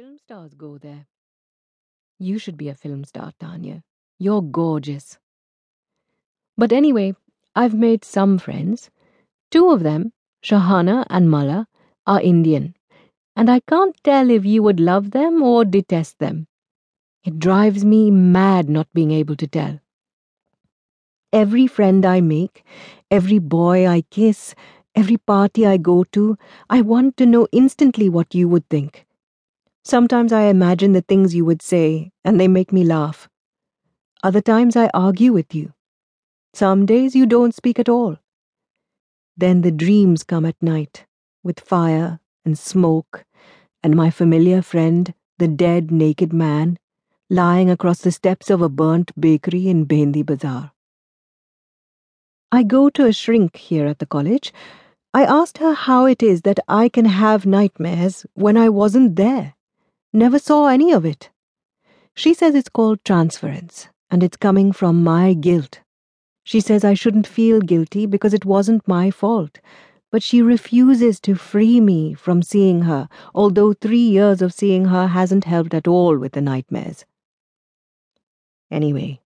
Film stars go there. You should be a film star, Tanya. You're gorgeous. But anyway, I've made some friends. Two of them, Shahana and Mala, are Indian, and I can't tell if you would love them or detest them. It drives me mad not being able to tell. Every friend I make, every boy I kiss, every party I go to, I want to know instantly what you would think. Sometimes I imagine the things you would say, and they make me laugh. Other times I argue with you. Some days you don't speak at all. Then the dreams come at night, with fire and smoke, and my familiar friend, the dead naked man, lying across the steps of a burnt bakery in Bhendi Bazaar. I go to a shrink here at the college. I asked her how it is that I can have nightmares when I wasn't there, never saw any of it. She says it's called transference, and it's coming from my guilt. She says I shouldn't feel guilty because it wasn't my fault, but she refuses to free me from seeing her, although 3 years of seeing her hasn't helped at all with the nightmares. Anyway,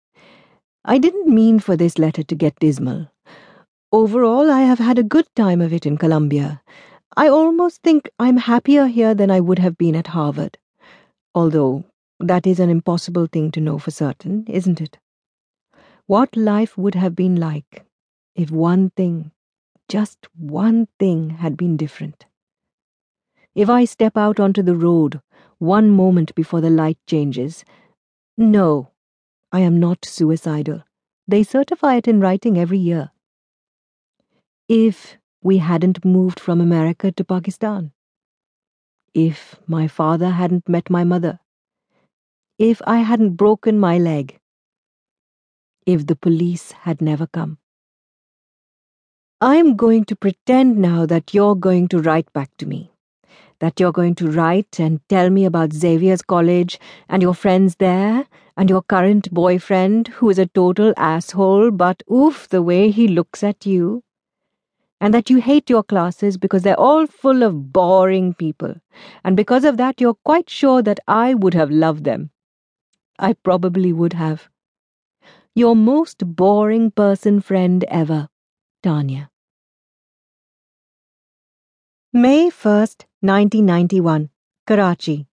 I didn't mean for this letter to get dismal. Overall, I have had a good time of it in Columbia. I almost think I'm happier here than I would have been at Harvard. Although, that is an impossible thing to know for certain, isn't it? What life would have been like if one thing, just one thing, had been different? If I step out onto the road one moment before the light changes, no, I am not suicidal. They certify it in writing every year. If we hadn't moved from America to Pakistan. If my father hadn't met my mother. If I hadn't broken my leg. If the police had never come. I'm going to pretend now that you're going to write back to me. That you're going to write and tell me about Xavier's college and your friends there and your current boyfriend who is a total asshole, but oof, the way he looks at you. And that you hate your classes because they're all full of boring people. And because of that, you're quite sure that I would have loved them. I probably would have. Your most boring person friend ever, Tanya. May 1st, 1991, Karachi.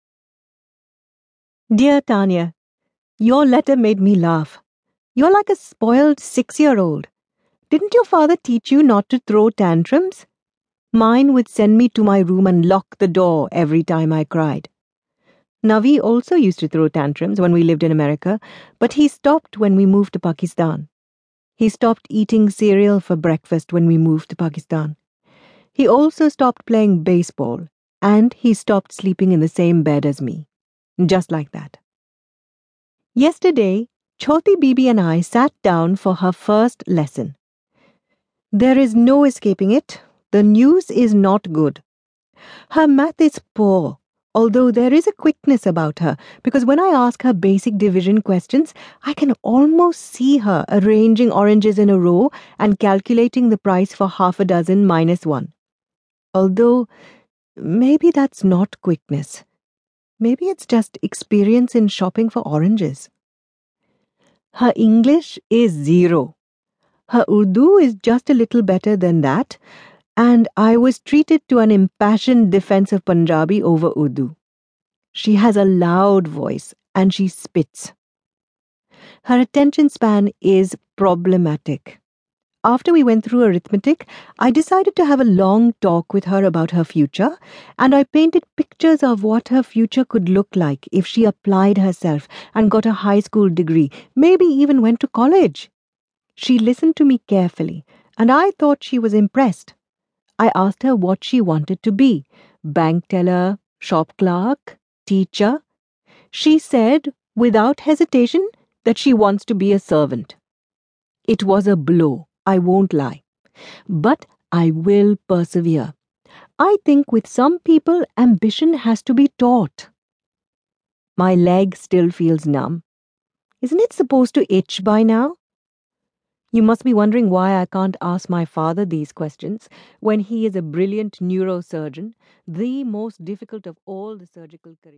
Dear Tanya, your letter made me laugh. You're like a spoiled 6-year-old. Didn't your father teach you not to throw tantrums? Mine would send me to my room and lock the door every time I cried. Navi also used to throw tantrums when we lived in America, but he stopped when we moved to Pakistan. He stopped eating cereal for breakfast when we moved to Pakistan. He also stopped playing baseball, and he stopped sleeping in the same bed as me. Just like that. Yesterday, Choti Bibi and I sat down for her first lesson. There is no escaping it. The news is not good. Her math is poor, although there is a quickness about her, because when I ask her basic division questions, I can almost see her arranging oranges in a row and calculating the price for 6 minus one. Although, maybe that's not quickness. Maybe it's just experience in shopping for oranges. Her English is 0. Her Urdu is just a little better than that, and I was treated to an impassioned defense of Punjabi over Urdu. She has a loud voice, and she spits. Her attention span is problematic. After we went through arithmetic, I decided to have a long talk with her about her future, and I painted pictures of what her future could look like if she applied herself and got a high school degree, maybe even went to college. She listened to me carefully, and I thought she was impressed. I asked her what she wanted to be, bank teller, shop clerk, teacher. She said, without hesitation, that she wants to be a servant. It was a blow. I won't lie. But I will persevere. I think with some people, ambition has to be taught. My leg still feels numb. Isn't it supposed to itch by now? You must be wondering why I can't ask my father these questions when he is a brilliant neurosurgeon, the most difficult of all the surgical careers.